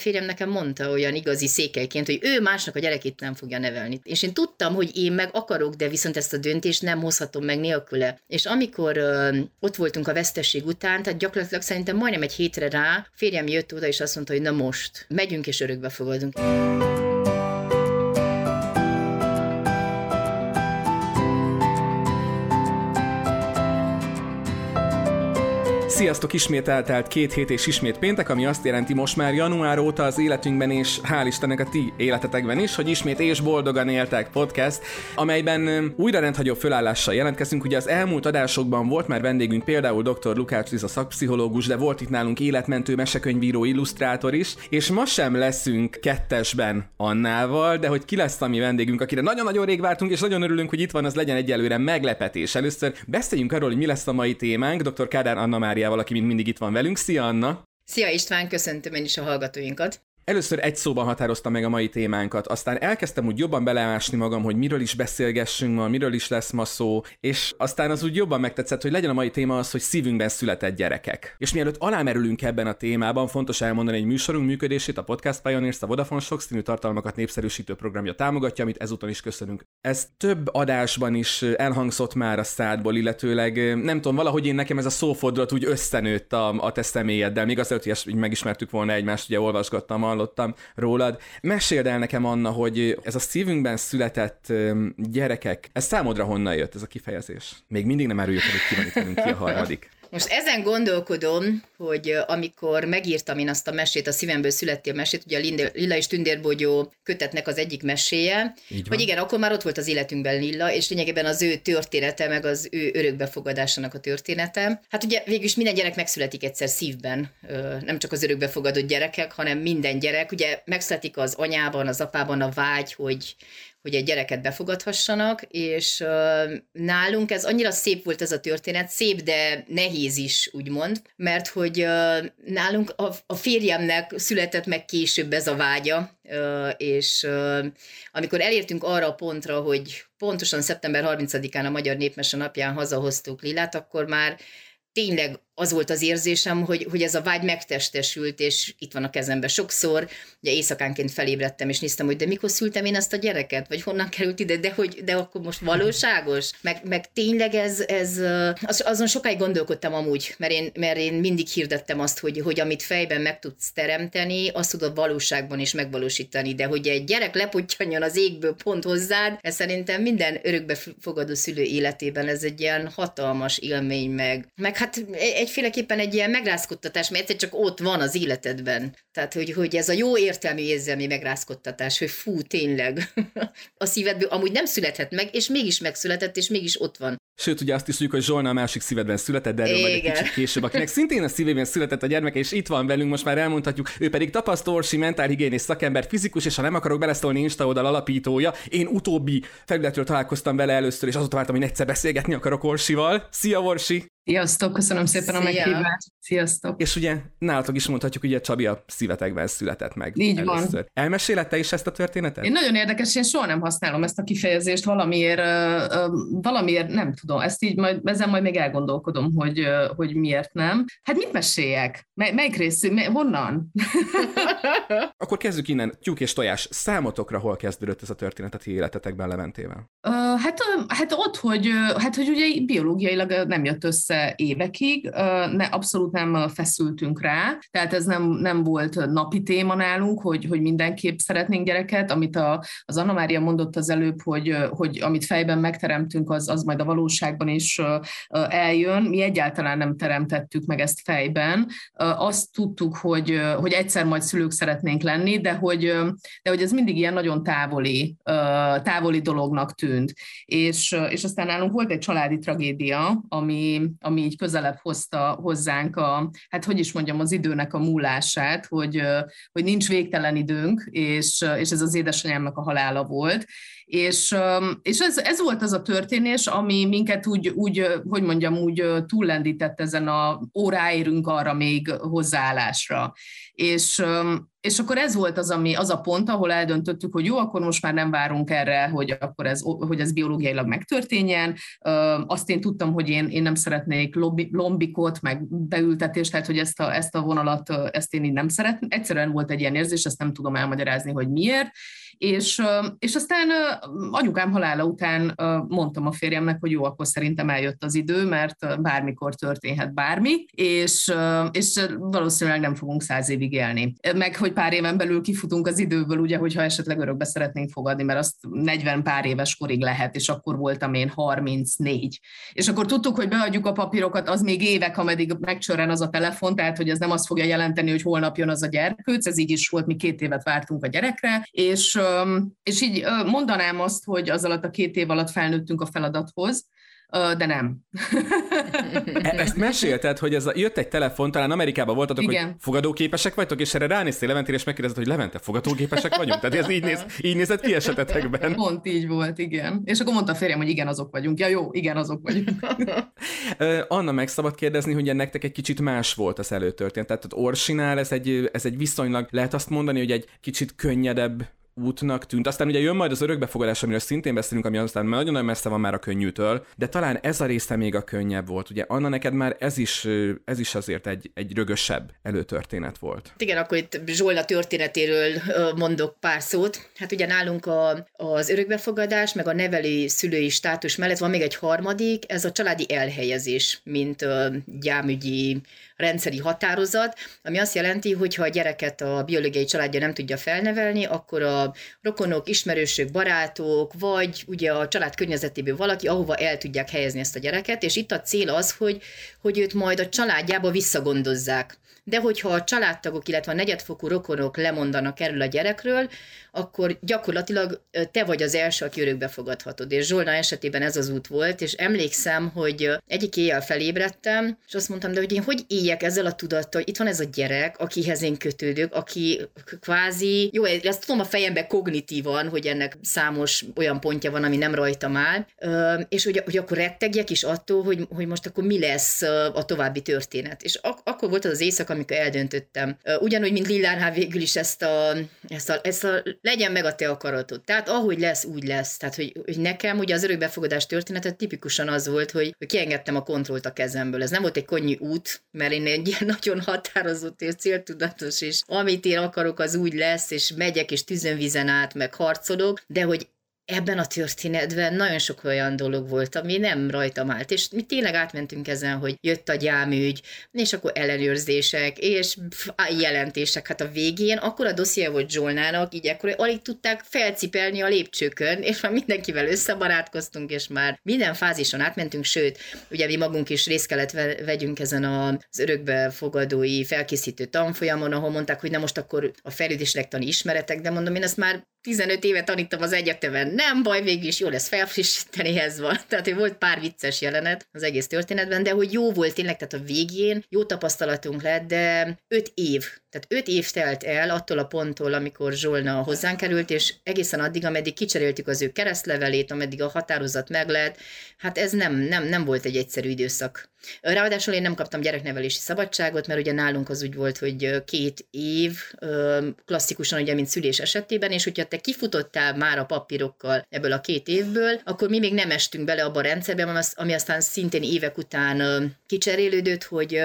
férjem nekem mondta olyan igazi székelyként, hogy ő másnak a gyerekét nem fogja nevelni. És én tudtam, hogy én meg akarok, de viszont ezt a döntést nem hozhatom meg nélküle. És amikor ott voltunk a veszteség után, tehát gyakorlatilag szerintem majdnem egy hétre rá, férjem jött oda és azt mondta, hogy na most, megyünk és örökbefogadunk. Sziasztok, ismét eltelt 2 hét és ismét péntek, ami azt jelenti most már január óta az életünkben és hál' Istennek a ti életetekben is, hogy ismét és boldogan éltek podcast, amelyben újra rendhagyó fölállással jelentkezünk. Ugye az elmúlt adásokban volt már vendégünk például dr. Lukács Liza szakpszichológus, de volt itt nálunk életmentő mesekönyvíró, illusztrátor is, és ma sem leszünk kettesben Annával, de hogy ki lesz a mi vendégünk, akire nagyon-nagyon rég vártunk, és nagyon örülünk, hogy itt van, az legyen egyelőre meglepetés. Először beszéljünk arról, hogy mi lesz a mai témánk, dr. Kádár Anna-Mária, valaki mindig itt van velünk. Szia, Anna! Szia, István! Köszöntöm én is a hallgatóinkat! Először egy szóban határoztam meg a mai témánkat, aztán elkezdtem úgy jobban beleásni magam, hogy miről is beszélgessünk ma, miről is lesz ma szó, és aztán az úgy jobban megtetszett, hogy legyen a mai téma az, hogy szívünkben született gyerekek. És mielőtt alámerülünk ebben a témában, fontos elmondani, hogy műsorunk működését a Podcast Pioneers, a Vodafone sokszínű tartalmakat népszerűsítő programja támogatja, amit ezúton is köszönünk. Ez több adásban is elhangzott már a szádból, illetőleg nem tudom, valahogy én nekem ez a szófordulat úgy összenőtt a te személyeddel, még azelőtt, hogy megismertük volna egymást, ugye olvasgattam, hallottam rólad. Meséld el nekem, Anna, hogy ez a szívünkben született gyerekek, ez számodra honnan jött ez a kifejezés? Még mindig nem áruljuk, hogy ki van itt velünk, ki a harmadik. Most ezen gondolkodom, hogy amikor megírtam én azt a mesét, a szívemből születtél mesét, ugye a Lilla és Tündérbogyó kötetnek az egyik meséje, hogy igen, akkor már ott volt az életünkben Lilla, és lényegében az ő története, meg az ő örökbefogadásának a története. Hát ugye végülis minden gyerek megszületik egyszer szívben, nem csak az örökbefogadott gyerekek, hanem minden gyerek, ugye megszületik az anyában, az apában a vágy, hogy egy gyereket befogadhassanak, és nálunk ez annyira szép volt ez a történet, szép, de nehéz is, úgymond, mert hogy nálunk a férjemnek született meg később ez a vágya, és amikor elértünk arra a pontra, hogy pontosan szeptember 30-án a Magyar Népmese napján hazahoztuk Lilát, akkor már tényleg az volt az érzésem, hogy ez a vágy megtestesült, és itt van a kezemben sokszor. Ugye éjszakánként felébredtem, és néztem, hogy de mikor szültem én ezt a gyereket, vagy honnan került ide, de akkor most valóságos. Meg tényleg ez azon sokáig gondolkodtam amúgy, mert én mindig hirdettem azt, hogy amit fejben meg tudsz teremteni, azt tudod valóságban is megvalósítani, de hogy egy gyerek lepottyanjon az égből pont hozzád, ez szerintem minden örökbefogadó szülő életében ez egy ilyen hatalmas élmény, meg hát egyféleképpen egy ilyen megrázkodtatás, mert egyszer csak ott van az életedben. Tehát, hogy ez a jó értelmű érzelmi megrázkodtatás, hogy fú, tényleg, a szívedből amúgy nem születhet meg, és mégis megszületett, és mégis ott van. Sőt, ugye azt is tudjuk, hogy Zsolna a másik szívedben született, de erről majd egy kicsit később, akinek szintén a szívében született a gyermeke, és itt van velünk, most már elmondhatjuk, ő pedig Tapasztó Orsi, mentálhigiénész szakember, fizikus, és ha nem akarok beleszólni, Insta oldal alapítója. Én utóbbi felületről találkoztam vele először, és azóta vártam, hogy egyszer beszélgetni akarok Orsival. Szia, Orsi! Sziasztok, köszönöm szépen a meghívást. Sziasztok. És ugye nálatok is mondhatjuk, ugye Csabi a szívetekben született meg. Így először. Van. Elmeséled te is ezt a történetet? Én nagyon érdekes, én soha nem használom ezt a kifejezést, valamiért nem tudom. Ezt így ezen majd még elgondolkodom, hogy miért nem. Hát mit meséljek? Melyik rész? Honnan? Akkor kezdjük innen. Tyúk és tojás, számotokra hol kezdődött ez a történet a ti életetekben Leventével? Hát ott, hogy ugye biológiailag nem jött össze évekig, abszolút nem feszültünk rá, tehát ez nem volt napi téma nálunk, hogy mindenképp szeretnénk gyereket, amit az Anna-Mária mondott az előbb, hogy amit fejben megteremtünk, az majd a valóságban is eljön. Mi egyáltalán nem teremtettük meg ezt fejben. Azt tudtuk, hogy egyszer majd szülők szeretnénk lenni, de hogy ez mindig ilyen nagyon távoli dolognak tűnt. És aztán nálunk volt egy családi tragédia, ami így közelebb hozta hozzánk az időnek a múlását, hogy nincs végtelen időnk, és ez az édesanyámnak a halála volt. És ez volt az a történés, ami minket úgy túllendített ezen a óráérünk arra még hozzáállásra. És És akkor ez volt az, ami, az a pont, ahol eldöntöttük, hogy jó, akkor most már nem várunk erre, hogy, akkor ez, hogy ez biológiailag megtörténjen. Azt én tudtam, hogy én nem szeretnék lombikot, meg beültetést, tehát hogy ezt a vonalat, ezt én így nem szeretném. Egyszerűen volt egy ilyen érzés, ezt nem tudom elmagyarázni, hogy miért. És aztán anyukám halála után mondtam a férjemnek, hogy jó, akkor szerintem eljött az idő, mert bármikor történhet bármi, és valószínűleg nem fogunk 100 évig élni. Meg, hogy pár éven belül kifutunk az időből, ugye, hogyha esetleg örökbe szeretnénk fogadni, mert azt 40 pár éves korig lehet, és akkor voltam én 34. És akkor tudtuk, hogy beadjuk a papírokat, az még évek, ameddig megcsörren az a telefon, tehát hogy ez nem azt fogja jelenteni, hogy holnap jön az a gyerkőc, ez így is volt, mi 2 évet vártunk a gyerekre, és így mondanám azt, hogy az alatt a 2 év alatt felnőttünk a feladathoz, de nem. Ezt mesélted, hogy ez jött egy telefon, talán Amerikában voltatok, igen, hogy fogadóképesek vagytok, és erre ránéztél Leventére, és megkérdezed, hogy Levente, fogadóképesek vagyunk? Tehát ez így nézett ki esetetekben. Pont így volt, igen. És akkor mondta a férjem, hogy igen, azok vagyunk. Ja, jó, igen, azok vagyunk. Anna, meg szabad kérdezni, hogy nektek egy kicsit más volt az előtörténet. Tehát Orsinál ez egy viszonylag, lehet azt mondani, hogy egy kicsit könnyedebb útnak tűnt. Aztán ugye jön majd az örökbefogadás, amiről szintén beszélünk, ami aztán nagyon-nagyon messze van már a könnyűtől, de talán ez a része még a könnyebb volt. Ugye Anna, neked már ez is azért egy rögösebb előtörténet volt. Igen, akkor itt Zsolna történetéről mondok pár szót. Hát ugye nálunk az örökbefogadás, meg a nevelő szülői státus mellett van még egy harmadik, ez a családi elhelyezés, mint gyámügyi rendszeri határozat, ami azt jelenti, hogy ha a gyereket a biológiai családja nem tudja felnevelni, akkor a rokonok, ismerősök, barátok, vagy ugye a család környezetéből valaki, ahova el tudják helyezni ezt a gyereket, és itt a cél az, hogy őt majd a családjába visszagondozzák. De hogyha a családtagok, illetve a negyedfokú rokonok lemondanak erről a gyerekről, akkor gyakorlatilag te vagy az első, aki örökbe fogadhatod. És Zsolna esetében ez az út volt, és emlékszem, hogy egyik éjjel felébredtem, és azt mondtam, de hogy én hogy éljek ezzel a tudattal, hogy itt van ez a gyerek, akihez én kötődök, aki kvázi, jó, ezt tudom a fejemben kognitívan, hogy ennek számos olyan pontja van, ami nem rajtam áll, és hogy akkor rettegjek is attól, hogy most akkor mi lesz a további történet. És akkor volt az éjszaka, amikor eldöntöttem. Ugyanúgy, mint Lillánál végül is ezt a legyen meg a te akaratod. Tehát ahogy lesz, úgy lesz. Tehát, hogy nekem ugye az örökbefogadás története tipikusan az volt, hogy kiengedtem a kontrollt a kezemből. Ez nem volt egy könnyű út, mert én egy ilyen nagyon határozott és céltudatos, és amit én akarok, az úgy lesz, és megyek, és tüzönvízen át, meg harcolok, de hogy ebben a történetben nagyon sok olyan dolog volt, ami nem rajtam állt, és mi tényleg átmentünk ezen, hogy jött a gyámügy, és akkor ellenőrzések, és jelentések, hát a végén, akkor a dosszié volt Zsolnának, így akkor alig tudták felcipelni a lépcsőkön, és már mindenkivel összebarátkoztunk, és már minden fázison átmentünk, sőt, ugye mi magunk is részt kellett vegyünk ezen az örökbefogadói felkészítő tanfolyamon, ahol mondták, hogy na most akkor a fejlődéslektani ismeretek, de mondom, én ezt már 15 éve tanítom az egyetemen, nem baj, végig is jó lesz felfrissíteni, ez van. Tehát, hogy volt pár vicces jelenet az egész történetben, de hogy jó volt tényleg, tehát a végén jó tapasztalatunk lett, de 5 év. Tehát 5 év telt el attól a ponttól, amikor Zsolna hozzánk került, és egészen addig, ameddig kicseréltük az ő keresztlevelét, ameddig a határozat meglett, hát ez nem volt egy egyszerű időszak. Ráadásul én nem kaptam gyereknevelési szabadságot, mert ugye nálunk az úgy volt, hogy 2 év, klasszikusan ugye, mint szülés esetében, és hogyha te kifutottál már a papírokkal ebből a 2 évből, akkor mi még nem estünk bele abba a rendszerbe, ami aztán szintén évek után kicserélődött, hogy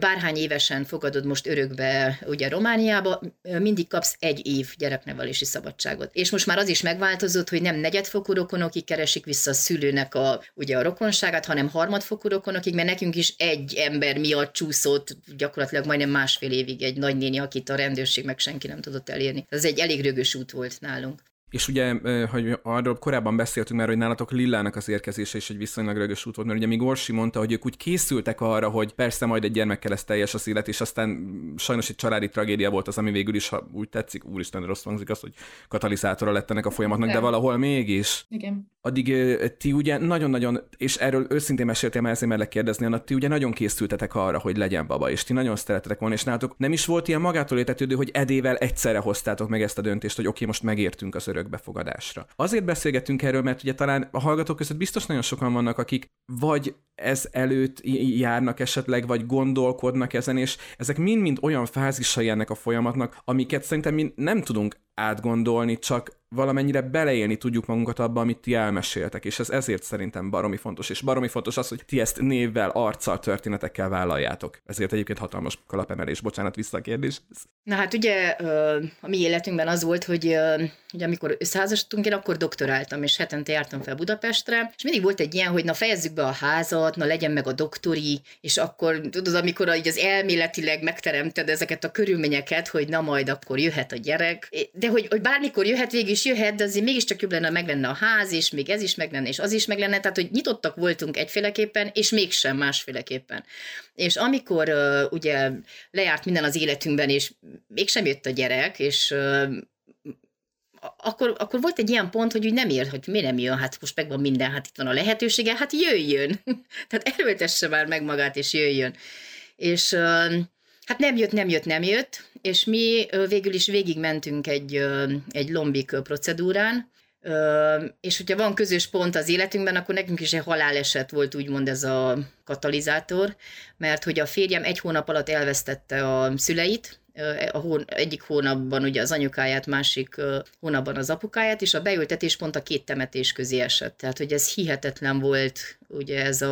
bárhány évesen fogadod most örökbe ugye Romániába, mindig kapsz 1 év gyereknevelési szabadságot. És most már az is megváltozott, hogy nem negyedfokú rokonokig keresik vissza a szülőnek ugye a rokonságát, hanem harmadfokú rokonokig, mert nekünk is egy ember miatt csúszott gyakorlatilag majdnem 1,5 évig egy nagynéni, akit a rendőrség meg senki nem tudott elérni. Ez egy elég rögös út volt nálunk. És ugye, hogy arról korábban beszéltünk már, hogy nálatok Lillának az érkezése is egy viszonylag rögös út volt, mert ugye még Orsi mondta, hogy ők úgy készültek arra, hogy persze majd egy gyermekkel lesz teljes az élet, és aztán sajnos egy családi tragédia volt az, ami végül is, ha úgy tetszik, úristen, rossz hangzik az, hogy katalizátora lett ennek a folyamatnak, de valahol mégis. Igen. Addig ti ugye nagyon-nagyon, és erről őszintén meséltél, mert ezért merlek kérdezni, Anna, ti ugye nagyon készültetek arra, hogy legyen baba, és ti nagyon szeretetek volna, és nálatok nem is volt ilyen magától értetődő, hogy edével egyszerre hoztátok meg ezt a döntést, hogy oké, most megértünk az örökbefogadásra. Azért beszélgetünk erről, mert ugye talán a hallgatók között biztos nagyon sokan vannak, akik vagy ez előtt járnak esetleg, vagy gondolkodnak ezen, és ezek mind-mind olyan fázisai ennek a folyamatnak, amiket szerintem mi nem tudunk átgondolni, csak valamennyire beleélni tudjuk magunkat abba, amit ti elmeséltek, és ez ezért szerintem baromi fontos, és baromi fontos az, hogy ti ezt névvel, arccal, történetekkel vállaljátok. Ezért egyébként hatalmas kalapemelés, bocsánat, vissza a kérdés. Na hát ugye a mi életünkben az volt, hogy amikor összeházasodtunk, én akkor doktoráltam, és hetente jártam fel Budapestre, és mindig volt egy ilyen, hogy na fejezzük be a házat, na legyen meg a doktori, és akkor tudod, amikor így az elméletileg megteremted ezeket a körülményeket, hogy na majd akkor jöhet a gyerek, de hogy bármikor jöhet, végig is jöhet, de azért mégiscsak jobb lenne, ha meg lenne a ház, és még ez is meg lenne, és az is meg lenne, tehát hogy nyitottak voltunk egyféleképpen, és mégsem másféleképpen. És amikor ugye lejárt minden az életünkben, és mégsem jött a gyerek, és akkor volt egy ilyen pont, hogy úgy nem ér, hogy miért nem jön, hát most megvan minden, hát itt van a lehetősége, hát jöjjön. Tehát erőltesse már meg magát, és jöjjön. És hát nem jött, és mi végül is végigmentünk egy lombik procedúrán, és hogyha van közös pont az életünkben, akkor nekünk is egy haláleset volt úgymond ez a katalizátor, mert hogy a férjem 1 hónap alatt elvesztette a szüleit, egyik hónapban ugye az anyukáját, másik hónapban az apukáját, és a beültetés pont a 2 temetés közé esett. Tehát, hogy ez hihetetlen volt, ugye ez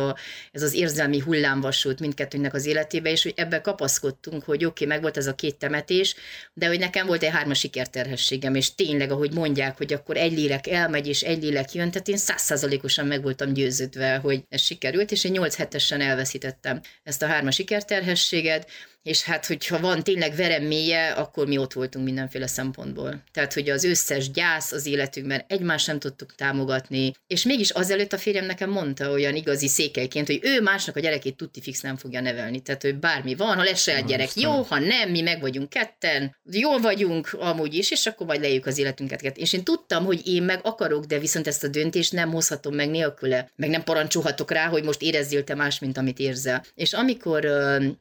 az érzelmi hullámvasút mindkettőnknek az életébe, és hogy ebben kapaszkodtunk, hogy oké, meg volt ez a 2 temetés, de hogy nekem volt egy 3-as sikerterhességem, és tényleg, ahogy mondják, hogy akkor 1 lélek elmegy, és 1 lélek jön, tehát én 100%-osan meg voltam győződve, hogy ez sikerült, és én 8 hetesen elveszítettem ezt a 3-as sikerterhességet, és hát, hogyha van tényleg veremmélye, akkor mi ott voltunk mindenféle szempontból. Tehát, hogy az összes gyász az életünkben, egymást nem tudtuk támogatni, és mégis azelőtt a férjem nekem mondta olyan igazi székelyként, hogy ő másnak a gyerekét tuti fix nem fogja nevelni. Tehát, hogy bármi van, ha lesz saját gyerek, aztán jó, ha nem, mi meg vagyunk ketten, jól vagyunk amúgy is, és akkor majd leéljük az életünket. És én tudtam, hogy én meg akarok, de viszont ezt a döntést nem hozhatom meg nélküle, meg nem parancsolhatok rá, hogy most érezzél te más, mint amit érzel. És amikor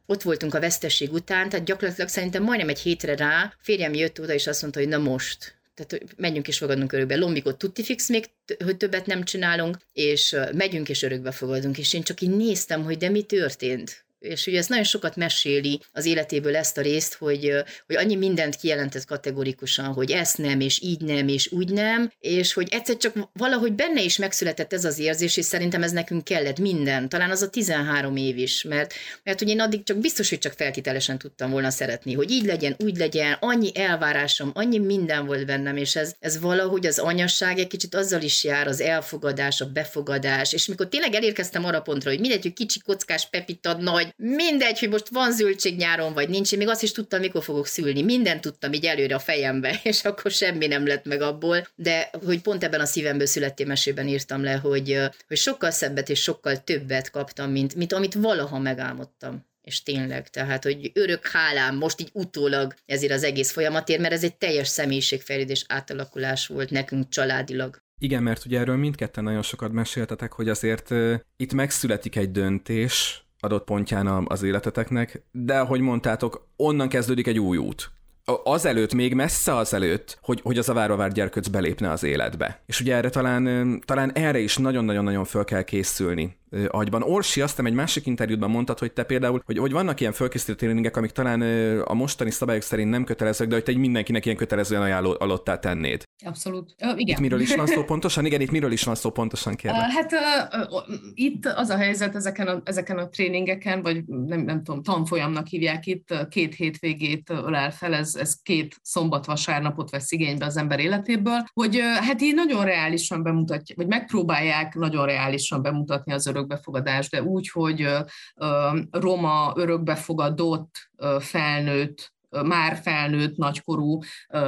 ott voltunk a vesztes után, tehát gyakorlatilag szerintem majdnem 1 hétre rá férjem jött oda, és azt mondta, hogy na most, tehát menjünk és fogadunk örökbe. Lombikot tuttifix még, hogy többet nem csinálunk, és megyünk és örökbe fogadunk, és én csak így néztem, hogy de mi történt. És ugye ez nagyon sokat meséli az életéből ezt a részt, hogy annyi mindent kijelentett kategorikusan, hogy ezt nem, és így nem, és úgy nem, és hogy egyszer csak valahogy benne is megszületett ez az érzés, és szerintem ez nekünk kellett minden, talán az a 13 év is, mert hogy én addig csak biztos, hogy csak feltételesen tudtam volna szeretni, hogy így legyen, úgy legyen, annyi elvárásom, annyi minden volt bennem, és ez valahogy az anyasság egy kicsit azzal is jár, az elfogadás, a befogadás, és mikor tényleg elérkeztem arra pontra, hogy mindegy, hogy kicsi kockás pepitad, nagy, mindegy, hogy most van zöldség nyáron, vagy nincs, én még azt is tudtam, mikor fogok szülni, mindent tudtam így előre a fejembe, és akkor semmi nem lett meg abból, de hogy pont ebben a Szívemből születtél mesében írtam le, hogy sokkal szebbet és sokkal többet kaptam, mint amit valaha megálmodtam. És tényleg, tehát, hogy örök hálám most így utólag ezért az egész folyamatért, mert ez egy teljes személyiségfejlődés átalakulás volt nekünk családilag. Igen, mert ugye erről mindketten nagyon sokat meséltetek, hogy azért itt megszületik egy döntés, adott pontján az életeteknek, de ahogy mondtátok, onnan kezdődik egy új út. Azelőtt, még messze azelőtt, hogy az a várva várt gyerkőc belépne az életbe. És ugye erre talán erre is nagyon-nagyon-nagyon föl kell készülni agyban. Orsi, aztán egy másik interjúban mondtad, hogy te például, hogy vannak ilyen fölkészítő tréningek, amik talán a mostani szabályok szerint nem kötelezők, de hogy te mindenkinek ilyen kötelezően ajánlottá tennéd. Abszolút. Igen. Itt miről is van szó pontosan? Igen, itt miről is van szó pontosan, kérlek. Hát itt az a helyzet ezeken a tréningeken, vagy nem tudom, tanfolyamnak hívják itt, 2 hétvégét ölel fel, ez 2 szombat-vasárnapot vesz igénybe az ember életéből, hogy hát így nagyon reálisan bemutatják, vagy megpróbálják nagyon reálisan bemutatni az örökbefogadás, de úgy, hogy roma, örökbefogadott, felnőtt, már felnőtt, nagykorú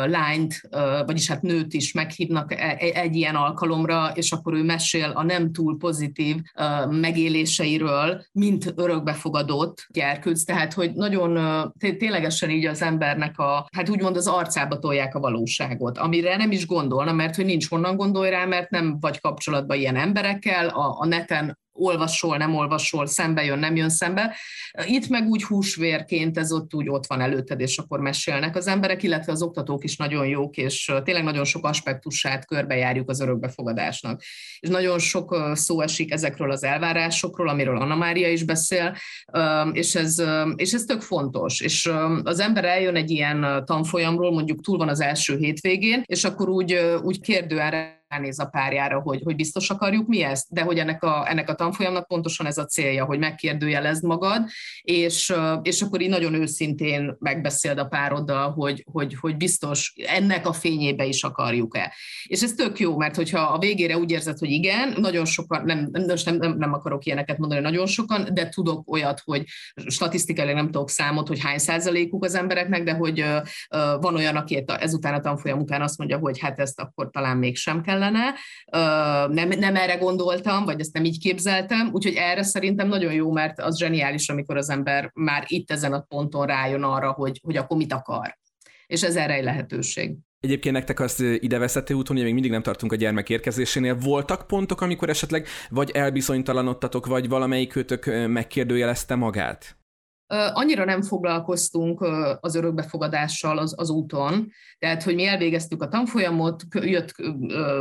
lányt, vagyis hát nőt is meghívnak egy ilyen alkalomra, és akkor ő mesél a nem túl pozitív megéléseiről, mint örökbefogadott gyerkőc, tehát hogy nagyon ténylegesen így az embernek hát úgymond az arcába tolják a valóságot, amire nem is gondolna, mert hogy nincs honnan gondolj rá, mert nem vagy kapcsolatban ilyen emberekkel, a neten olvasol, nem olvasol, szembe jön, nem jön szembe. Itt meg úgy húsvérként ez ott van előtted, és akkor mesélnek az emberek, illetve az oktatók is nagyon jók, és tényleg nagyon sok aspektusát körbejárjuk az örökbefogadásnak. És nagyon sok szó esik ezekről az elvárásokról, amiről Anna-Mária is beszél, és ez tök fontos. És az ember eljön egy ilyen tanfolyamról, mondjuk túl van az első hétvégén, és akkor úgy kérdően ránéz a párjára, hogy biztos akarjuk mi ezt, de hogy ennek a tanfolyamnak pontosan ez a célja, hogy megkérdőjelezd magad, és akkor így nagyon őszintén megbeszéld a pároddal, hogy biztos ennek a fényébe is akarjuk-e. És ez tök jó, mert hogyha a végére úgy érzed, hogy igen, nagyon sokan, nem akarok ilyeneket mondani, nagyon sokan, de tudok olyat, hogy statisztikailag nem tudok számot, hogy hány százalékuk az embereknek, de hogy van olyan, aki ezután a tanfolyam után azt mondja, hogy hát ezt akkor talán mégsem kell. Nem erre gondoltam, vagy ezt nem így képzeltem, úgyhogy erre szerintem nagyon jó, mert az zseniális, amikor az ember már itt ezen a ponton rájön arra, hogy akkor mit akar. És ez erre egy lehetőség. Egyébként nektek az idevezető úton, hogy még mindig nem tartunk a gyermek érkezésénél. Voltak pontok, amikor esetleg vagy elbizonytalanodtatok, vagy valamelyikőtök megkérdőjelezte magát? Annyira nem foglalkoztunk az örökbefogadással az úton, tehát hogy mi elvégeztük a tanfolyamot, jött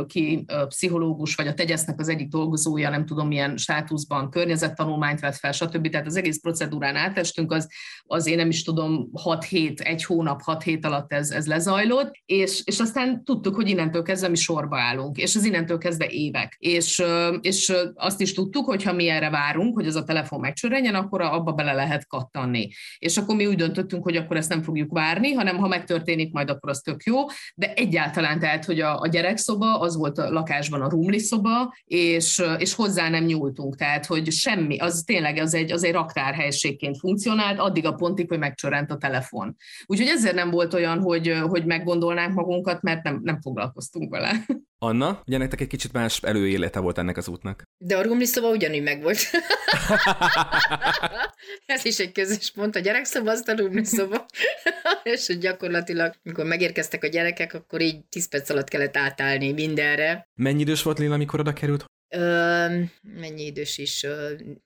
ki pszichológus, vagy a Tegyesznek az egyik dolgozója, nem tudom milyen státuszban, környezettanulmányt vett fel, stb. Tehát az egész procedúrán átestünk, az én nem is tudom, 6 hét alatt ez lezajlott, és aztán tudtuk, hogy innentől kezdve mi sorba állunk, és az innentől kezdve évek. És azt is tudtuk, hogy ha mi erre várunk, hogy ez a telefon megcsörrenjen, akkor abba bele lehet kattani. És akkor mi úgy döntöttünk, hogy akkor ezt nem fogjuk várni, hanem ha megtörténik, majd akkor az tök jó, de egyáltalán tehát, hogy a gyerekszoba, az volt a lakásban a rumli szoba, és hozzá nem nyúltunk, tehát, hogy semmi, az tényleg az egy raktárhelyiségként funkcionált, addig a pontig, hogy megcsörrent a telefon. Úgyhogy ezért nem volt olyan, hogy meggondolnánk magunkat, mert nem foglalkoztunk vele. Anna, ugye nektek egy kicsit más előélete volt ennek az útnak. De a rumliszoba ugyanúgy megvolt. Ez is egy közös pont, a gyerekszoba, azt a rumliszoba. És hogy gyakorlatilag, amikor megérkeztek a gyerekek, akkor így 10 perc alatt kellett átállni mindenre. Mennyi idős volt Lilla, amikor oda került? Mennyi idős is?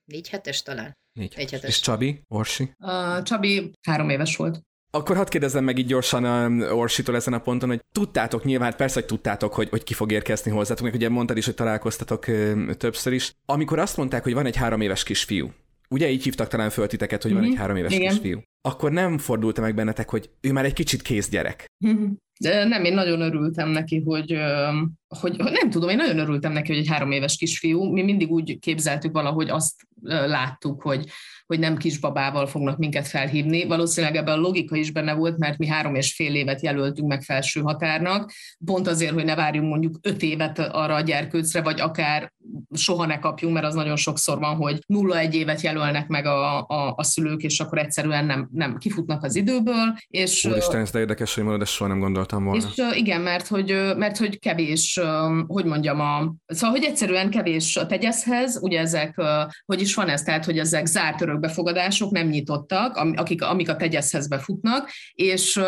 4 hetes talán. 4 hetes. És Csabi, Orsi? Csabi 3 éves volt. Akkor hadd kérdezzem meg így gyorsan Orsitól ezen a ponton, hogy tudtátok nyilván, persze, hogy tudtátok, hogy ki fog érkezni hozzátok, meg ugye mondtad is, hogy találkoztatok többször is. Amikor azt mondták, hogy van egy 3 éves kisfiú, ugye így hívtak talán föl titeket, hogy van egy 3 éves igen. kisfiú, akkor nem fordult meg bennetek, hogy ő már egy kicsit kézgyerek? De nem, én nagyon örültem neki, hogy nem tudom, én nagyon örültem neki, hogy egy 3 éves kisfiú. Mi mindig úgy képzeltük valahogy, azt láttuk, hogy nem kisbabával fognak minket felhívni. Valószínűleg ebben a logika is benne volt, mert mi 3,5 évet jelöltünk meg felső határnak, pont azért, hogy ne várjunk mondjuk 5 évet arra a gyerkőcre, vagy akár soha ne kapjunk, mert az nagyon sokszor van, hogy 0-1 évet jelölnek meg a szülők, és akkor egyszerűen nem kifutnak az időből. És, Úristen, ez de érdekes, hogy mondod, ezt soha nem gondoltam volna. És igen, mert hogy kevés, hogy mondjam, szóval, hogy egyszerűen kevés a Tegyeszhez, ugye ezek, hogy is van ez, tehát, hogy ezek zárt örökbefogadások, nem nyitottak, amik a Tegyeszhez befutnak, és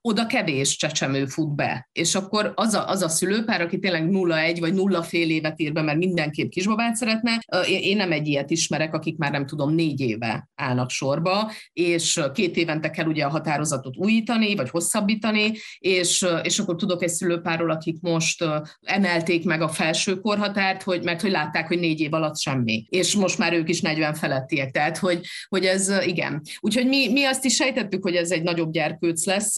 oda kevés csecsemő fut be. És akkor az a szülőpár, aki tényleg 0-1 vagy 0,5 évet ír be, mert mindenképp kisbabát szeretne, én nem egy ilyet ismerek, akik már nem tudom, 4 éve állnak sorba, és 2 évente kell ugye a határozatot újítani, vagy hosszabbítani, és akkor tudok egy szülőpárról, akik most emelték meg a felső korhatárt, mert hogy látták, hogy 4 év alatt semmi. És most már ők is 40 felettiek, tehát hogy ez igen. Úgyhogy mi azt is sejtettük, hogy ez egy nagyobb gyerkőc lesz,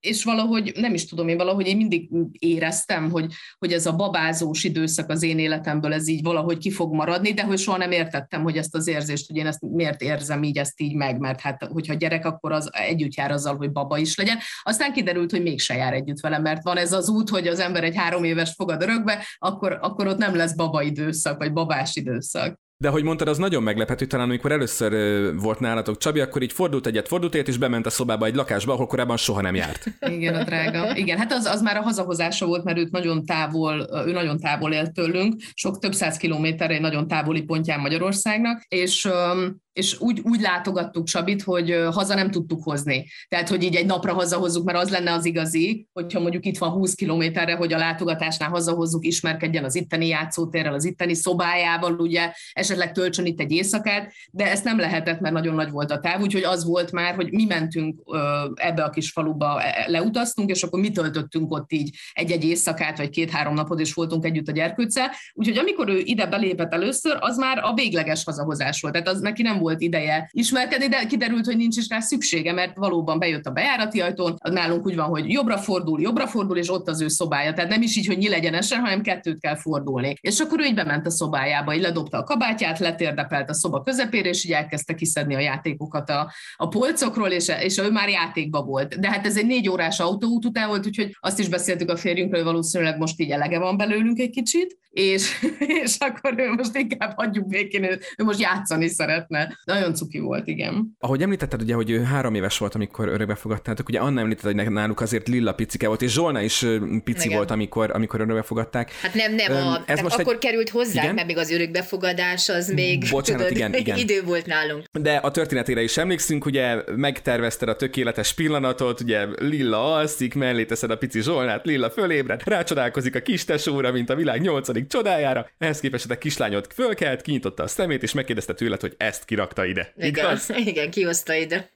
és valahogy, nem is tudom, én mindig éreztem, hogy ez a babázós időszak az én életemből, ez így valahogy ki fog maradni, de hogy soha nem értettem, hogy ezt az érzést, hogy én ezt miért érzem így, ezt így meg, mert hát, hogyha gyerek, akkor az együtt jár azzal, hogy baba is legyen. Aztán kiderült, hogy mégse jár együtt vele, mert van ez az út, hogy az ember egy 3 éves fogad örökbe, akkor ott nem lesz baba időszak, vagy babás időszak. De ahogy mondtad, az nagyon meglepető, talán amikor először volt nálatok Csabi, akkor így fordult egyet, és bement a szobába egy lakásba, ahol korábban soha nem járt. Igen, a drága. Igen, hát az már a hazahozása volt, mert ő nagyon távol élt tőlünk, sok több 100 kilométerre, egy nagyon távoli pontján Magyarországnak, és és úgy látogattuk Csabit, hogy haza nem tudtuk hozni. Tehát, hogy így egy napra hazahozzuk, mert az lenne az igazi, hogyha mondjuk itt van 20 kilométerre, hogy a látogatásnál hazahozzuk, ismerkedjen az itteni játszótérrel, az itteni szobájával, ugye, esetleg töltsön itt egy éjszakát, de ezt nem lehetett, mert nagyon nagy volt a táv, úgyhogy az volt már, hogy mi mentünk ebbe a kis faluba, leutaztunk, és akkor mi töltöttünk ott így egy-egy éjszakát, vagy 2-3 napot, és voltunk együtt a gyerkőccel. Úgyhogy amikor ő ide belépett először, az már a végleges hazahozás volt. Tehát az neki nem volt ideje ismerkedni, de kiderült, hogy nincs is rá szüksége, mert valóban bejött a bejárati ajtón, nálunk úgy van, hogy jobbra fordul, és ott az ő szobája. Tehát nem is így, hogy nyílegyenesen, hanem kettőt kell fordulni. És akkor ő így bement a szobájába, így ledobta a kabátját, letérdepelt a szoba közepére, és így elkezdte kiszedni a játékokat a polcokról, és ő már játékba volt. De hát ez egy 4 órás autóút után volt, úgyhogy azt is beszéltük a férjünkről, hogy valószínűleg most így elege van belőlünk egy kicsit, és akkor ő most inkább hagyjuk békén, ő most játszani szeretne. Nagyon cuki volt, igen. Ahogy említetted, ugye, hogy ő 3 éves volt, amikor örökbe fogadtátok, ugye Anna említette, hogy náluk azért Lilla picike volt, és Zsolna is pici igen. volt, amikor örökbe fogadták. Hát nem, akkor került hozzá, igen? Mert még az örökbefogadás az még igen. idő volt nálunk. De a történetére is emlékszünk, ugye megtervezted a tökéletes pillanatot, ugye Lilla alszik, mellé teszed a pici Zsolnát, Lilla fölébred, rácsodálkozik a kis tesóra, mint a világ 8. csodájára, ehhez képest a kislányod fölkelt, kinyitotta a szemét, és megkérdezte tőled, hogy ezt kirakta ide. Igen, kihozta ide.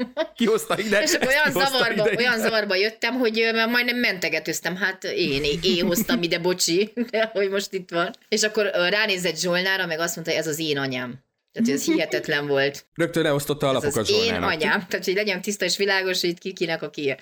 És olyan zavarba jöttem, hogy majdnem mentegetőztem, hát én hoztam ide, bocsi, hogy most itt van. És akkor ránézett Zsolnára, meg azt mondta, hogy ez az én anyám. Tehát ez hihetetlen volt. Rögtön leosztotta a lapokat Zsolnának. Én anyám, tehát hogy legyen tiszta és világos, hogy kikinek a ki.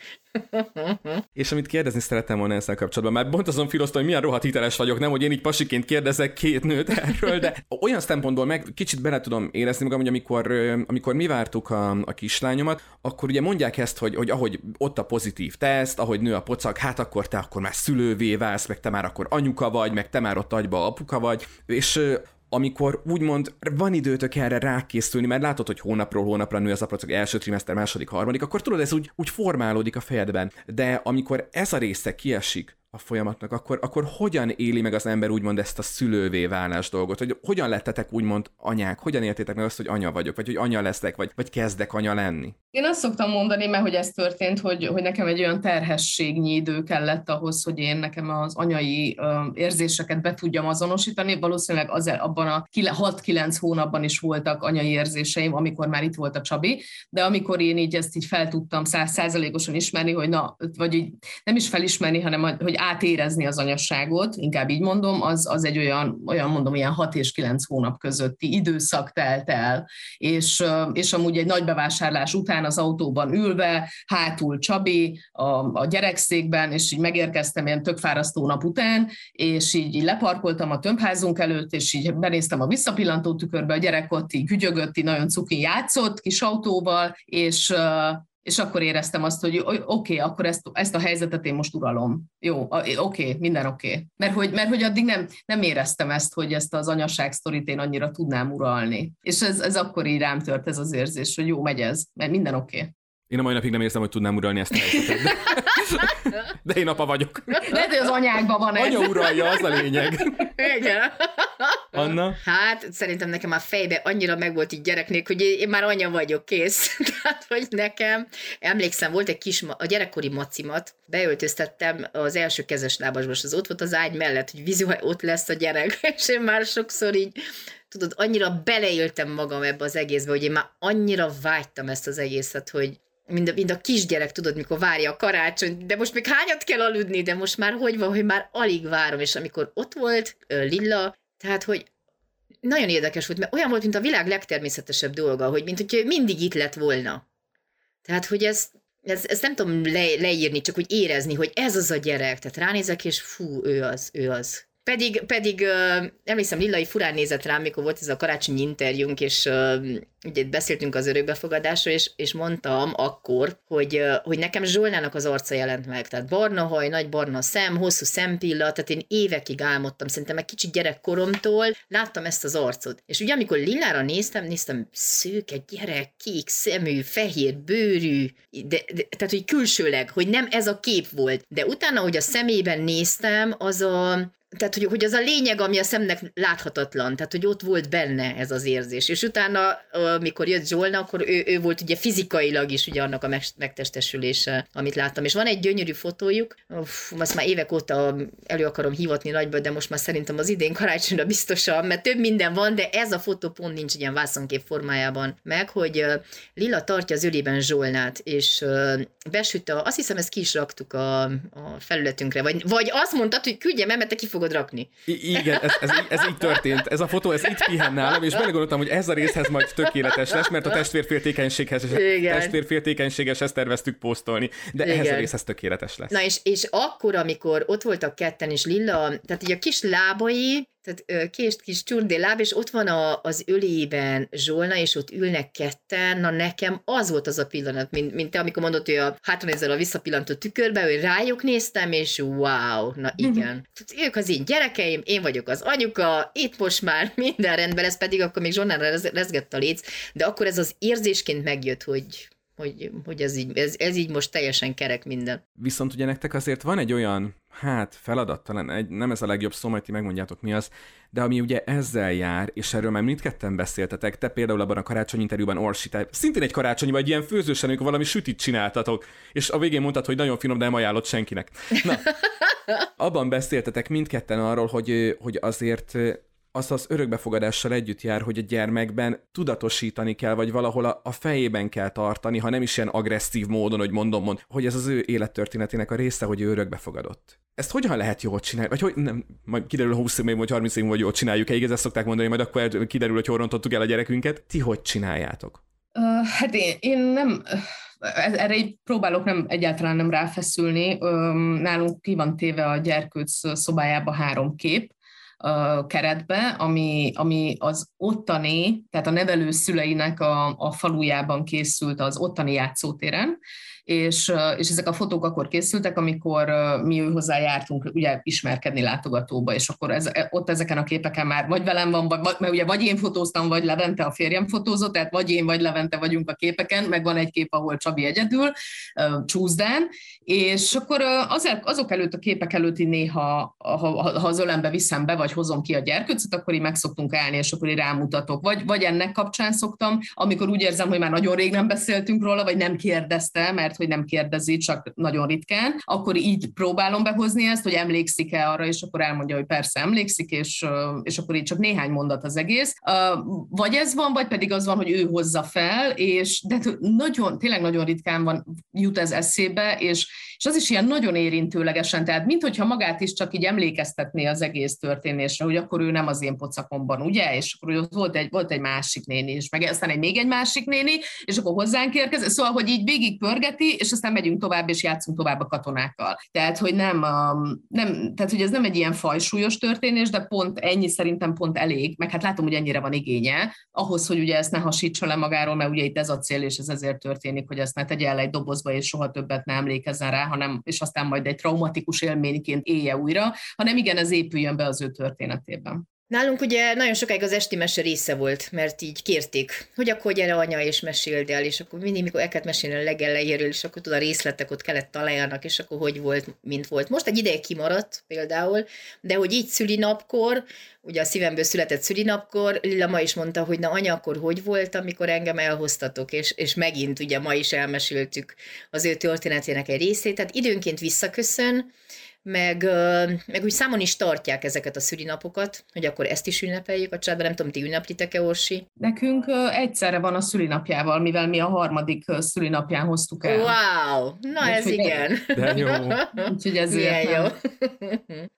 És amit kérdezni szerettem volna ezzel kapcsolatban, már pont azon filoztam, hogy milyen rohadt hiteles vagyok, nem, hogy én így pasiként kérdezek 2 nőt erről, de olyan szempontból meg kicsit bele tudom érezni magam, hogy amikor mi vártuk a kislányomat, akkor ugye mondják ezt, hogy ahogy ott a pozitív teszt, ahogy nő a pocak, hát akkor te akkor már szülővé válsz, meg te már akkor anyuka vagy, meg te már ott agyba apuka vagy, és amikor úgymond van időtök erre rákészülni, mert látod, hogy hónapról hónapra nő az apuka, első trimester, második, harmadik, akkor tudod, ez úgy formálódik a fejedben. De amikor ez a része kiesik a folyamatnak, akkor hogyan éli meg az ember úgymond ezt a szülővé válás dolgot? Hogy hogyan lettetek úgymond anyák? Hogyan értétek meg azt, hogy anya vagyok? Vagy hogy anya leszek? Vagy kezdek anya lenni? Én azt szoktam mondani, mert hogy ez történt, hogy nekem egy olyan terhességnyi idő kellett ahhoz, hogy én nekem az anyai érzéseket be tudjam azonosítani. Valószínűleg abban a 6-9 hónapban is voltak anyai érzéseim, amikor már itt volt a Csabi, de amikor én így ezt így fel tudtam 100%-osan ismerni, hogy na, vagy így nem is felismerni, hanem hogy átérezni az anyasságot, inkább így mondom, az egy olyan mondom, ilyen 6 és 9 hónap közötti időszak telt el, és amúgy egy nagy bevásárlás után az autóban ülve, hátul Csabi, a gyerekszékben, és így megérkeztem ilyen tök fárasztó nap után, és így leparkoltam a tömbházunk előtt, és így benéztem a visszapillantó tükörbe, a gyerek ott így gügyögött, így nagyon cukin játszott kis autóval, és akkor éreztem azt, hogy oké, akkor ezt a helyzetet én most uralom. Jó, oké, minden oké. Mert hogy addig nem éreztem ezt, hogy ezt az anyaság sztorit én annyira tudnám uralni. És ez akkor így rám tört ez az érzés, hogy jó, megy ez, mert minden oké. Én a mai napig nem érzem, hogy tudnám uralni ezt a helyzetet. De én apa vagyok. Lehet, hogy az anyákban van ez. Anya uralja, az a lényeg. Igen. Anna? Hát szerintem nekem már fejbe annyira meg volt így gyereknek, hogy én már anya vagyok, kész. Tehát, hogy nekem, emlékszem, volt egy kis, a gyerekkori macimat, beöltöztettem az első kezes lábasba, az ott volt az ágy mellett, hogy vízihaj, ott lesz a gyerek, és én már sokszor így, tudod, annyira beleéltem magam ebbe az egészbe, hogy én már annyira vágytam ezt az egészet, hogy mind a kisgyerek, tudod, mikor várja a karácsonyt, de most még hányat kell aludni, de most már hogy van, hogy már alig várom, és amikor ott volt Lilla, tehát, hogy nagyon érdekes volt, mert olyan volt, mint a világ legtermészetesebb dolga, hogy mint hogy mindig itt lett volna. Tehát, hogy ezt nem tudom leírni, csak úgy érezni, hogy ez az a gyerek, tehát ránézek, és fú, ő az. Pedig emlékszem, Lilla furán nézett rám, mikor volt ez a karácsonyi interjúnk, és ugye beszéltünk az örökbefogadásról, és mondtam akkor, hogy nekem Zsolnának az arca jelent meg, tehát barna haj, nagy barna szem, hosszú szempilla, tehát én évekig álmodtam, szerintem egy kicsit gyerekkoromtól láttam ezt az arcot. És ugye amikor Lillára néztem szőke gyerek, kék szemű, fehér bőrű, de, tehát hogy külsőleg, hogy nem ez a kép volt, de utána, hogy a szemében néztem, az a Tehát, hogy az a lényeg, ami a szemnek láthatatlan, tehát, hogy ott volt benne ez az érzés. És utána, mikor jött Zsolna, akkor ő volt ugye fizikailag is ugye annak a megtestesülése, amit láttam. És van egy gyönyörű fotójuk, azt már évek óta elő akarom hivatni nagyből, de most már szerintem az idén karácsonyra biztosan, mert több minden van, de ez a fotó pont nincs ilyen vászonkép formájában meg, hogy Lilla tartja az ölében Zsolnát, és besütte, azt hiszem, ezt ki is raktuk a felületünkre, vagy azt mondtad, hogy küldjem el, mert te ki fogod rakni. Igen, ez így történt. Ez a fotó, ez itt pihen nálam, és belegondoltam, hogy ez a részhez majd tökéletes lesz, mert a testvérféltékenységes ezt terveztük posztolni, de igen. Ehhez a részhez tökéletes lesz. Na és akkor, amikor ott voltak ketten, és Lilla, tehát így a kis lábai, tehát kis csurdéláb, és ott van az ölében Zsolna, és ott ülnek ketten, na nekem az volt az a pillanat, mint te, amikor mondod, hogy hátranézel a visszapillantó tükörbe, hogy rájuk néztem, és wow, na igen. Tehát ők az én gyerekeim, én vagyok az anyuka, itt most már minden rendben lesz, pedig akkor még Zsolnára rezgett a léc, de akkor ez az érzésként megjött, hogy ez így most teljesen kerek minden. Viszont ugye nektek azért van egy olyan, feladat, talán nem ez a legjobb szó, majd ti megmondjátok mi az, de ami ugye ezzel jár, és erről már mindketten beszéltetek, te például abban a karácsonyinterjúban, Orsi, te szintén egy karácsonyi vagy ilyen főzősen, amikor valami sütit csináltatok, és a végén mondtad, hogy nagyon finom, de nem ajánlott senkinek. Na, abban beszéltetek mindketten arról, hogy azért az az örökbefogadással együtt jár, hogy a gyermekben tudatosítani kell, vagy valahol a fejében kell tartani, ha nem is ilyen agresszív módon, hogy mondom, hogy ez az ő élettörténetének a része, hogy ő örökbefogadott. Ezt hogyan lehet jól csinálni? Vagy hogy nem, majd kiderül, 20 év vagy 30 év vagy jól csináljuk, ezt szokták mondani, majd akkor kiderül, hogy hol rontottuk el a gyerekünket. Ti hogy csináljátok? Hát én nem... Erre így próbálok egyáltalán nem ráfeszülni. Nálunk ki van téve a gyerkőc szobájába 3 kép, keretbe, ami az ottani, tehát a nevelő szüleinek a falujában készült az ottani játszótéren, és ezek a fotók akkor készültek, amikor mi őhozzá jártunk, ugye ismerkedni látogatóba, és akkor ott ezeken a képeken már vagy velem van, mert ugye vagy én fotóztam, vagy Levente, a férjem fotózott, tehát vagy én, vagy Levente vagyunk a képeken, meg van egy kép, ahol Csabi egyedül, csúszdán, és akkor azok előtt, a képek előtt így néha, ha az ölembe viszem be, vagy hozom ki a gyerkőcöt, akkor így meg szoktunk állni, és akkor így rámutatok. Vagy ennek kapcsán szoktam, amikor úgy érzem, hogy már nagyon rég nem beszéltünk róla, vagy nem kérdezte, mert hogy nem kérdezi, csak nagyon ritkán, akkor így próbálom behozni ezt, hogy emlékszik-e arra, és akkor elmondja, hogy persze emlékszik, és akkor így csak néhány mondat az egész. Vagy ez van, vagy pedig az van, hogy ő hozza fel, de nagyon, tényleg nagyon ritkán jut ez eszébe, és az is ilyen nagyon érintőlegesen, tehát minthogyha magát is csak így emlékeztetné az egész történésre, hogy akkor ő nem az én pocakomban, ugye? És akkor ott volt egy másik néni is, meg aztán még egy másik néni, és akkor hozzánk érkezik, szóval, hogy így végig pörgeti, és aztán megyünk tovább, és játszunk tovább a katonákkal. Tehát, hogy tehát, hogy ez nem egy ilyen fajsúlyos történés, de pont ennyi szerintem pont elég, meg hát látom, hogy ennyire van igénye, ahhoz, hogy ugye ezt ne hasítsa le magáról, mert ugye itt ez a cél, és ez ezért történik, hogy ezt ne tegye el egy dobozba, és soha többet ne emlékezzen rá, hanem, és aztán majd egy traumatikus élményként élje újra, hanem igen, ez épüljön be az ő történetében. Nálunk ugye nagyon sokáig az esti mese része volt, mert így kérték, hogy akkor gyere anya és meséld el, és akkor mindig, mikor el kellett mesélni a legelejéről, és akkor a részletek ott kellett találjanak, és akkor hogy volt, mint volt. Most egy ideig kimaradt például, de hogy így szülinapkor, ugye a szívemből született szülinapkor, Lilla ma is mondta, hogy na anya, akkor hogy volt, amikor engem elhoztatok, és megint ugye ma is elmeséltük az ő történetének egy részét, tehát időnként visszaköszön, meg úgy számon is tartják ezeket a szülinapokat, hogy akkor ezt is ünnepeljük a családban, nem tudom, ti ünneplitek-e, Orsi? Nekünk egyszerre van a szülinapjával, mivel mi a 3. szülinapján hoztuk el. Wow! Na úgyhogy ez igen. De jó. Úgyhogy ezért jó.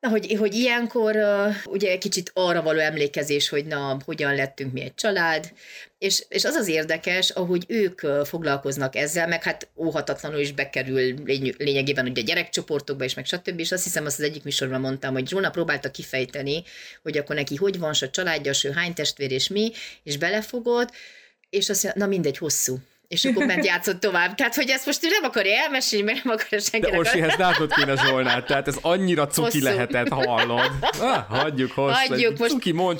Na, hogy ilyenkor ugye kicsit arra való emlékezés, hogy na, hogyan lettünk mi egy család, és az az érdekes, ahogy ők foglalkoznak ezzel, meg hát óhatatlanul is bekerül lényegében ugye a gyerekcsoportokba is, meg stb. És azt hiszem, azt az egyik műsorban mondtam, hogy Zsolna próbálta kifejteni, hogy akkor neki hogy van, s a családja, s ő hány testvér, és mi, és belefogott, és azt mondja, na mindegy, hosszú. És akkor ment játszott tovább. Tehát, hogy ezt most nem akarja elmesélni, mert nem akarja senkinek. De Orsihez látod ki a Zsolnát, tehát ez annyira cuki hosszú. Lehetett, hallod. Hagyjuk hosszú. Cuki, mondd,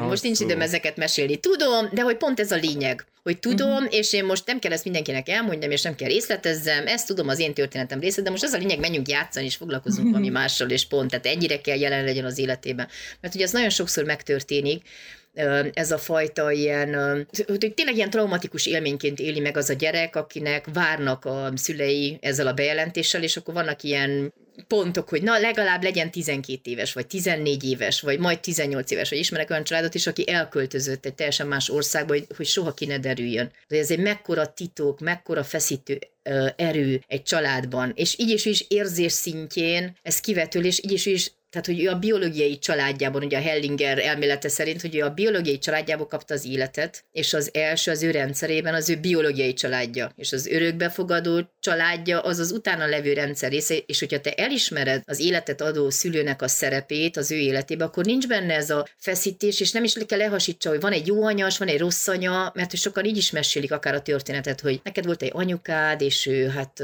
most nincs időm ezeket mesélni. Tudom, de hogy pont ez a lényeg, hogy tudom, és én most nem kell ezt mindenkinek elmondjam, és nem kell részletezzem, ezt tudom, az én történetem része, de most az a lényeg, menjünk játszani, és foglalkozunk valami mással, és pont, tehát ennyire kell jelen legyen az életében. Mert ugye ez nagyon sokszor megtörténik, ez a fajta ilyen, hogy tényleg ilyen traumatikus élményként éli meg az a gyerek, akinek várnak a szülei ezzel a bejelentéssel, és akkor vannak ilyen pontok, hogy na legalább legyen 12 éves, vagy 14 éves, vagy majd 18 éves, vagy ismerek olyan családot is, aki elköltözött egy teljesen más országba, hogy soha ki ne derüljön. De ez egy mekkora titok, mekkora feszítő erő egy családban, és így is érzés szintjén ez kivetül, és így is tehát, hogy ő a biológiai családjában, ugye a Hellinger elmélete szerint, hogy ő a biológiai családjából kapta az életet, és az első az ő rendszerében az ő biológiai családja, és az örökbefogadó családja az az utána levő rendszer része, és hogyha te elismered az életet adó szülőnek a szerepét az ő életébe, akkor nincs benne ez a feszítés, és nem is kell lehasítsa, hogy van egy jó anyas, van egy rossz anya, mert sokan így is mesélik akár a történetet, hogy neked volt egy anyukád, és ő, hát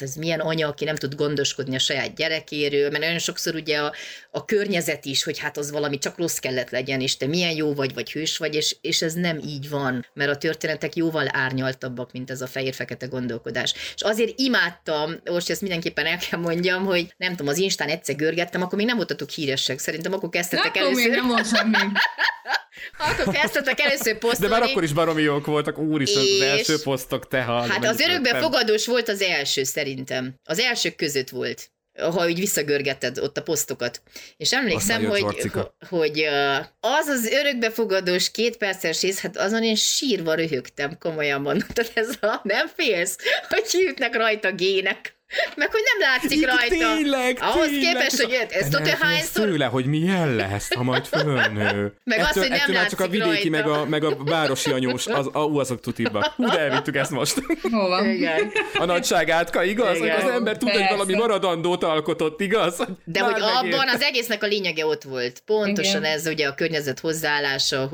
ez milyen anya, aki nem tud gondoskodni a saját gyerekéről, mert nagyon sokszor ugye a környezet is, hogy hát az valami csak rossz kellett legyen, és te milyen jó vagy hős vagy, és ez nem így van, mert a történetek jóval árnyaltabbak, mint ez a fehér-fekete gondolkodás. És azért imádtam, most ezt mindenképpen el kell mondjam, hogy nem tudom, az Instán egyszer görgettem, akkor még nem voltatok híresek, szerintem akkor kezdtetek először. Akkor kezdtetek először posztolni. De már akkor is baromi jók voltak, úristen, és... az első posztok, te hallom. Hát az örökbefogadós volt az első szerintem. Az elsők között volt, ha úgy visszagörgeted ott a posztokat. És emlékszem, hogy az az örökbefogadós 2 perces rész, hát azon én sírva röhögtem, komolyan mondom, tehát ez a nem félsz, hogy kiütnek rajta gének. Meg hogy nem látszik itt rajta. Tényleg, ahhoz képest, hogy ez tudja hányszor... Főle, hogy milyen lesz, ha majd fölnő. Meg ettől, az, hogy nem látszik rajta. Csak a vidéki, meg a városi anyós, azok tutibbak. Hú, de elvittük ezt most. Hova? Igen. A nagyság átka, igaz? Igen. Az ember tud, hogy valami maradandót alkotott, igaz? De már hogy abban az egésznek a lényege ott volt. Pontosan igen. Ez ugye a környezet hozzáállása,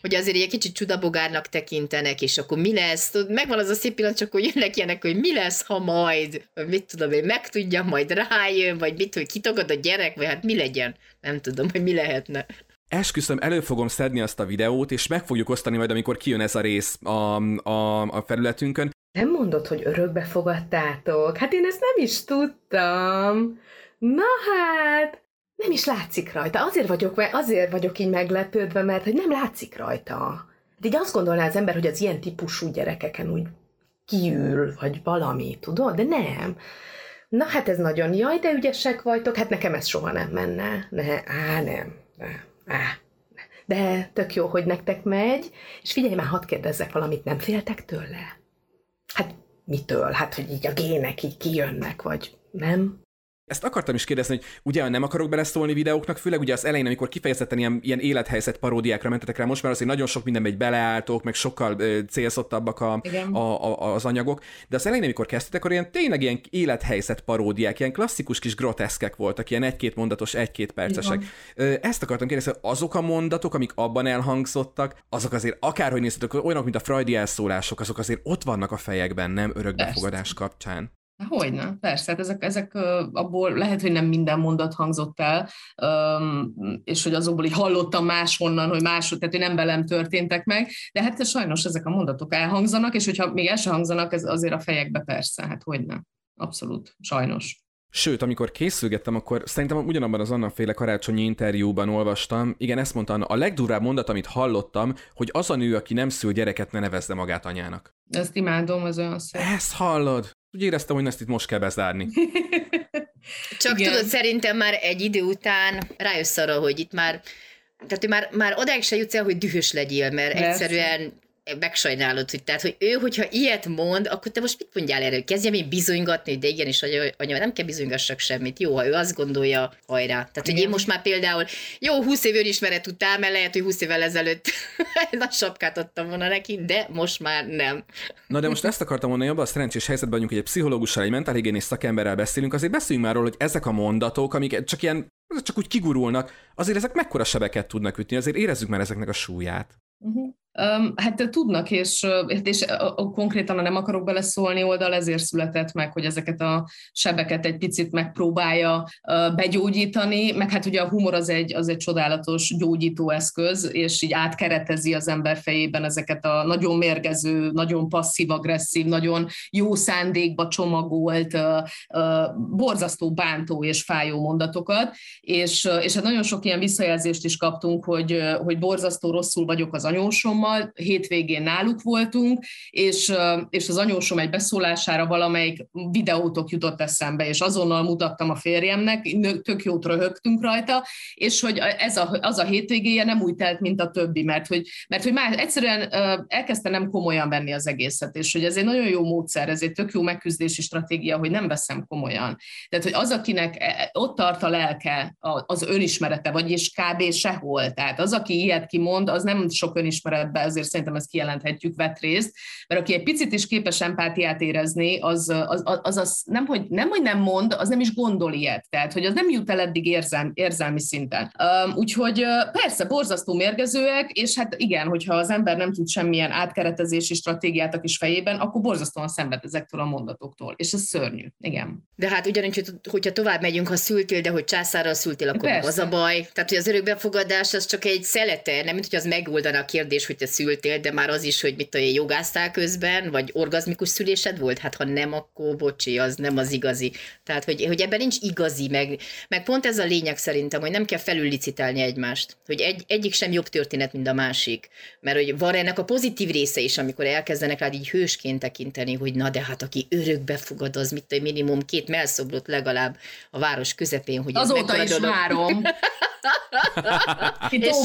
hogy azért egy kicsit csudabogárnak tekintenek, és akkor mi lesz? Megvan az a szép pillanat, csak hogy jönnek ilyenek, hogy mi lesz, ha majd... mit tudom én, megtudja, majd rájön, vagy mit, hogy kitagad a gyerek, vagy hát mi legyen? Nem tudom, hogy mi lehetne. Esküszöm, elő fogom szedni azt a videót, és meg fogjuk osztani majd, amikor kijön ez a rész a felületünkön. Nem mondod, hogy örökbefogadtátok? Hát én ezt nem is tudtam. Na hát, nem is látszik rajta. Azért vagyok így meglepődve, mert hogy nem látszik rajta. Hát így azt gondolná az ember, hogy az ilyen típusú gyerekeken úgy kiül, vagy valami, tudod? De nem. Na hát ez nagyon jaj, de ügyesek vagytok, hát nekem ez soha nem menne. Nem. De tök jó, hogy nektek megy, és figyelj már, hadd kérdezzek valamit, nem féltek tőle? Hát mitől? Hát, hogy így a gének így kijönnek, vagy nem? Ezt akartam is kérdezni, hogy ugye nem akarok beleszólni videóknak, főleg ugye az elején, amikor kifejezetten ilyen élethelyzet paródiákra mentetek rá, most már azért nagyon sok mindenbe beleálltok, meg sokkal célzottabbak az anyagok, de az elején, amikor kezdtetek, akkor tényleg ilyen élethelyzet paródiák, ilyen klasszikus kis groteszkek voltak, ilyen 1-2 mondatos, 1-2 percesek. Igen. Ezt akartam kérdezni, hogy azok a mondatok, amik abban elhangzottak, azok azért akárhogy néztetek, olyanok, mint a freudi elszólások, azok azért ott vannak a fejekben, nem örökbefogadás kapcsán. Hogyne, persze, hát ezek abból lehet, hogy nem minden mondat hangzott el, és hogy azokból így hallottam máshonnan, hogy máshogy, tehát hogy nem velem történtek meg, de hát sajnos ezek a mondatok elhangzanak, és hogyha még el sem hangzanak, ez azért a fejekbe persze, hát hogyne, abszolút, sajnos. Sőt, amikor készülgettem, akkor szerintem ugyanabban az Anna-féle karácsonyi interjúban olvastam, igen, ezt mondta Anna, a legdurvább mondat, amit hallottam, hogy az a nő, aki nem szül gyereket, ne nevezze magát anyának. Ezt imádom, ez olyan szép. Ezt hallod? Úgy éreztem, hogy ezt itt most kell bezárni. Csak igen. Tudod, szerintem már egy idő után rájössz arra, hogy itt már, tehát már odáig se jutsz el, hogy dühös legyél, mert egyszerűen megsajnálod, hogy tehát, hogy ő, hogyha ilyet mond, akkor te most mit mondjál erre, hogy kezdjem én bizonygatni, de igenis, anya, nem kell bizonygassak semmit, jó, ha ő azt gondolja, hajrá. Tehát, hogy én most már például, jó, 20 év önismeret után, mert lehet, hogy 20 évvel ezelőtt a sapkát adtam volna neki, de most már nem. Na, de most ezt akartam mondani, abban a szerencsés helyzetben vagyunk, hogy egy pszichológussal, egy mentálhigiénész szakemberrel beszélünk, azért beszéljünk már róla, hogy ezek a mondatok, amik csak úgy kigurulnak, azért ezek mekkora sebeket tudnak ütni, azért érezzük már ezeknek a súlyát. Hát tudnak, és konkrétan nem akarok beleszólni oldal, ezért született meg, hogy ezeket a sebeket egy picit megpróbálja begyógyítani, meg hát ugye a humor az egy csodálatos gyógyító eszköz, és így átkeretezi az ember fejében ezeket a nagyon mérgező, nagyon passzív-agresszív, nagyon jó szándékba csomagolt, borzasztó, bántó és fájó mondatokat, és hát nagyon sok ilyen visszajelzést is kaptunk, hogy borzasztó rosszul vagyok az anyósommal, hétvégén náluk voltunk, és az anyósom egy beszólására valamelyik videótok jutott eszembe, és azonnal mutattam a férjemnek, tök jót röhögtünk rajta, és hogy az a hétvégéje nem úgy telt, mint a többi, mert hogy már egyszerűen elkezdte nem komolyan venni az egészet, és hogy ez egy nagyon jó módszer, ez egy tök jó megküzdési stratégia, hogy nem veszem komolyan. Tehát, hogy az, akinek ott tart a lelke, az önismerete, vagyis kb. Sehol, tehát az, aki ilyet kimond, az nem sok önismeret be, ezért szerintem ezt kijelenthetjük, vett részt, mert aki egy picit is képes empátiát érezni, az nem, hogy nem mond, az nem is gondol ilyet, tehát hogy az nem jut el eddig érzelmi szinten. Úgyhogy persze, borzasztó mérgezőek, és hát igen, hogyha az ember nem tud semmilyen átkeretezési stratégiát a kis fejében, akkor borzasztóan szenved ezektől a mondatoktól, és ez szörnyű, igen. De hát ugyanúgy, hogyha tovább megyünk, ha szültél, de hogy császárral szültél, akkor az a baj. Tehát, hogy az örökbefogadás az csak egy szelete, nem mint hogy az megoldana a kérdés, hogy te szültél, de már az is, hogy mit olyan jogásztál közben, vagy orgazmikus szülésed volt? Hát ha nem, akkor bocsi, az nem az igazi. Tehát, hogy ebben nincs igazi, meg pont ez a lényeg szerintem, hogy nem kell felüllicitálni egymást. Hogy egyik sem jobb történet, mint a másik. Mert hogy van ennek a pozitív része is, amikor elkezdenek rád így hősként tekinteni, hogy na de hát aki örökbefogad, az minimum 2 melszobrot legalább a város közepén, hogy ez mekkora dolog. Azóta is várom. És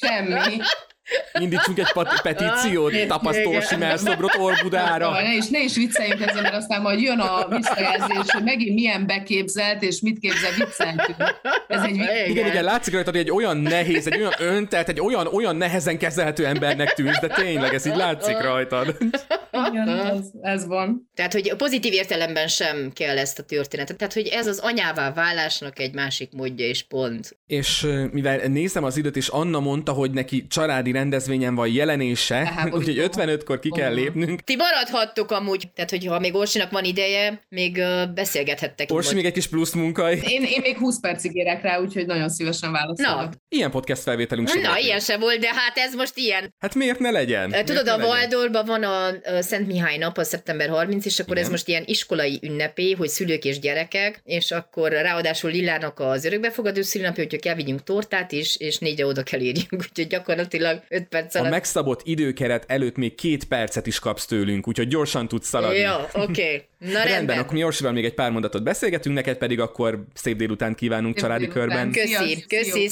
semmi. Indítsunk egy petíciót, Tapasztó Orsi melszobrot Orbudára. Ne is vicceljünk ezzel, mert aztán majd jön a visszajelzés, hogy megint milyen beképzelt, és mit képzel vicceltünk. Ez egy vicc. Igen, látszik rajta, hogy egy olyan nehéz, egy olyan öntelt, egy olyan nehezen kezelhető embernek tűnsz, de tényleg ez így látszik rajtad. Igen, ez van. Tehát, hogy pozitív értelemben sem kell ezt a történetet. Tehát, hogy ez az anyává válásnak egy másik módja és pont. És mivel nézem az időt, és Anna mondta, hogy neki családi rendezvényen van jelenése, úgyhogy 55-kor ki kell lépnünk. Ti maradhattok amúgy, tehát hogyha még Orsinak van ideje, még beszélgethettek. Orsi még egy kis plusz munka. Én még 20 percig érek rá, úgyhogy nagyon szívesen válaszolok. Ilyen podcast felvételünk sem. Na, ilyen se volt, de hát ez most ilyen. Hát miért ne legyen? Tudod, a Waldorfban van a Szent Mihály nap, a szeptember 30, és akkor igen, ez most ilyen iskolai ünnepé, hogy szülők és gyerekek, és akkor ráadásul Lillának az örökbefogadó szülőnapja, hogyha kell vigyünk tortát is, és 4-re oda kell érjünk, úgyhogy gyakorlatilag 5 perc alatt. A megszabott időkeret előtt még 2 percet is kapsz tőlünk, úgyhogy gyorsan tudsz szaladni. Jó, oké. Na rendben. Akkor mi Orsival még egy pár mondatot beszélgetünk, neked pedig akkor szép délután kívánunk családi körben. Köszi,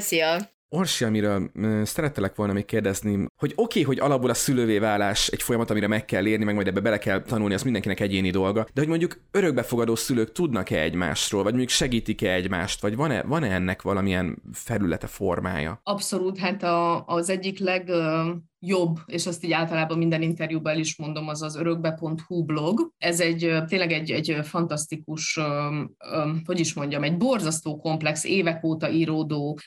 szia. Orsi, amiről szerettelek volna még kérdezni, hogy oké, hogy alapból a szülővé válás egy folyamat, amire meg kell érni, meg majd ebbe bele kell tanulni, az mindenkinek egyéni dolga, de hogy mondjuk örökbefogadó szülők tudnak-e egymásról, vagy mondjuk segítik-e egymást, vagy van-e ennek valamilyen felülete, formája? Abszolút, hát az egyik legjobb, és azt így általában minden interjúban el is mondom, az az örökbe.hu blog. Ez tényleg egy fantasztikus, egy borzasztó komplex, évek óta íródó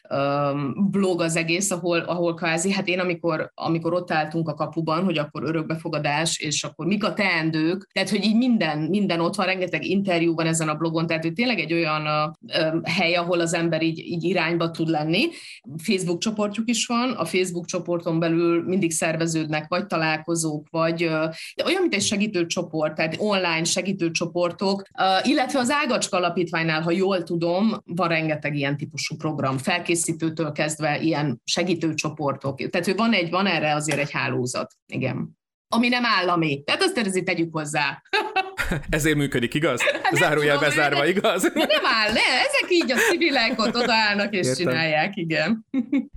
blog az egész, ahol kvázi, hát én amikor ott álltunk a kapuban, hogy akkor örökbefogadás, és akkor mik a teendők, tehát hogy így minden ott van, rengeteg interjú van ezen a blogon, tehát hogy tényleg egy olyan hely, ahol az ember így irányba tud lenni. Facebook csoportjuk is van, a Facebook csoporton belül mindig szerveződnek, vagy találkozók, vagy olyan, mint egy segítőcsoport, tehát online segítőcsoportok, illetve az Ágacska Alapítványnál, ha jól tudom, van rengeteg ilyen típusú program, felkészítőtől kezdve ilyen segítőcsoportok. Tehát, hogy van erre azért egy hálózat, igen. Ami nem állami. Tehát azt azért tegyük hozzá. Ezért működik, igaz? Zárójel bezárva, igaz? De nem áll, ne, ezek így a civilek ott odaállnak és csinálják, igen.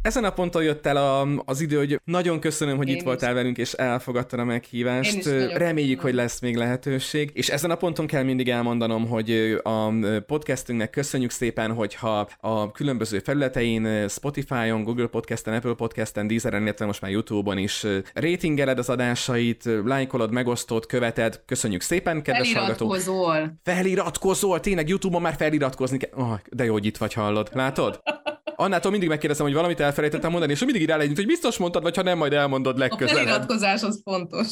Ezen a ponton jött el az idő, hogy nagyon köszönöm, hogy itt voltál velünk, és elfogadtad a meghívást. Reméljük, hogy lesz még lehetőség. És ezen a ponton kell mindig elmondanom, hogy a podcastünknek köszönjük szépen, hogyha a különböző felületein, Spotify-on, Google Podcasten, Apple Podcasten, Deezeren, illetve most már YouTube-on is ratingeled az adásait, lájkolod, megosztod, követed. Köszönjük szépen, Feliratkozol. Tényleg YouTube-on már feliratkozni kell. Oh, de jó, hogy itt vagy, hallod. Látod? Annától mindig megkérdezem, hogy valamit elfelejtettem mondani, és mindig irá legyünk, hogy biztos mondtad, vagy ha nem, majd elmondod legközelebb. A feliratkozás az fontos.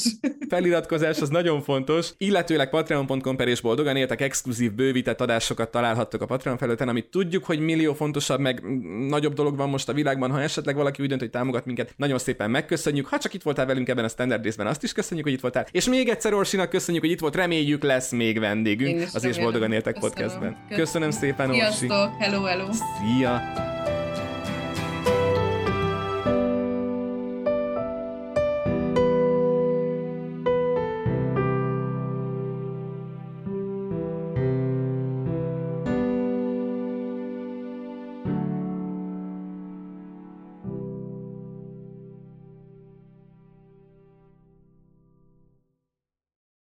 Feliratkozás az nagyon fontos, illetőleg patreon.com/esboldoganeltek exkluzív bővített adásokat találhattok a Patreon felületen, amit tudjuk, hogy millió fontosabb, meg nagyobb dolog van most a világban, ha esetleg valaki úgy dönt, hogy támogat minket, nagyon szépen megköszönjük. Ha csak itt voltál velünk ebben a standard részben, azt is köszönjük, hogy itt voltál. És még egyszer Orsinak köszönjük, hogy itt volt, reméljük lesz még vendégünk az És Boldogan Éltek Podcastben. Köszönöm szépen, Orsi. Sziasztok, hello, hello. Szia.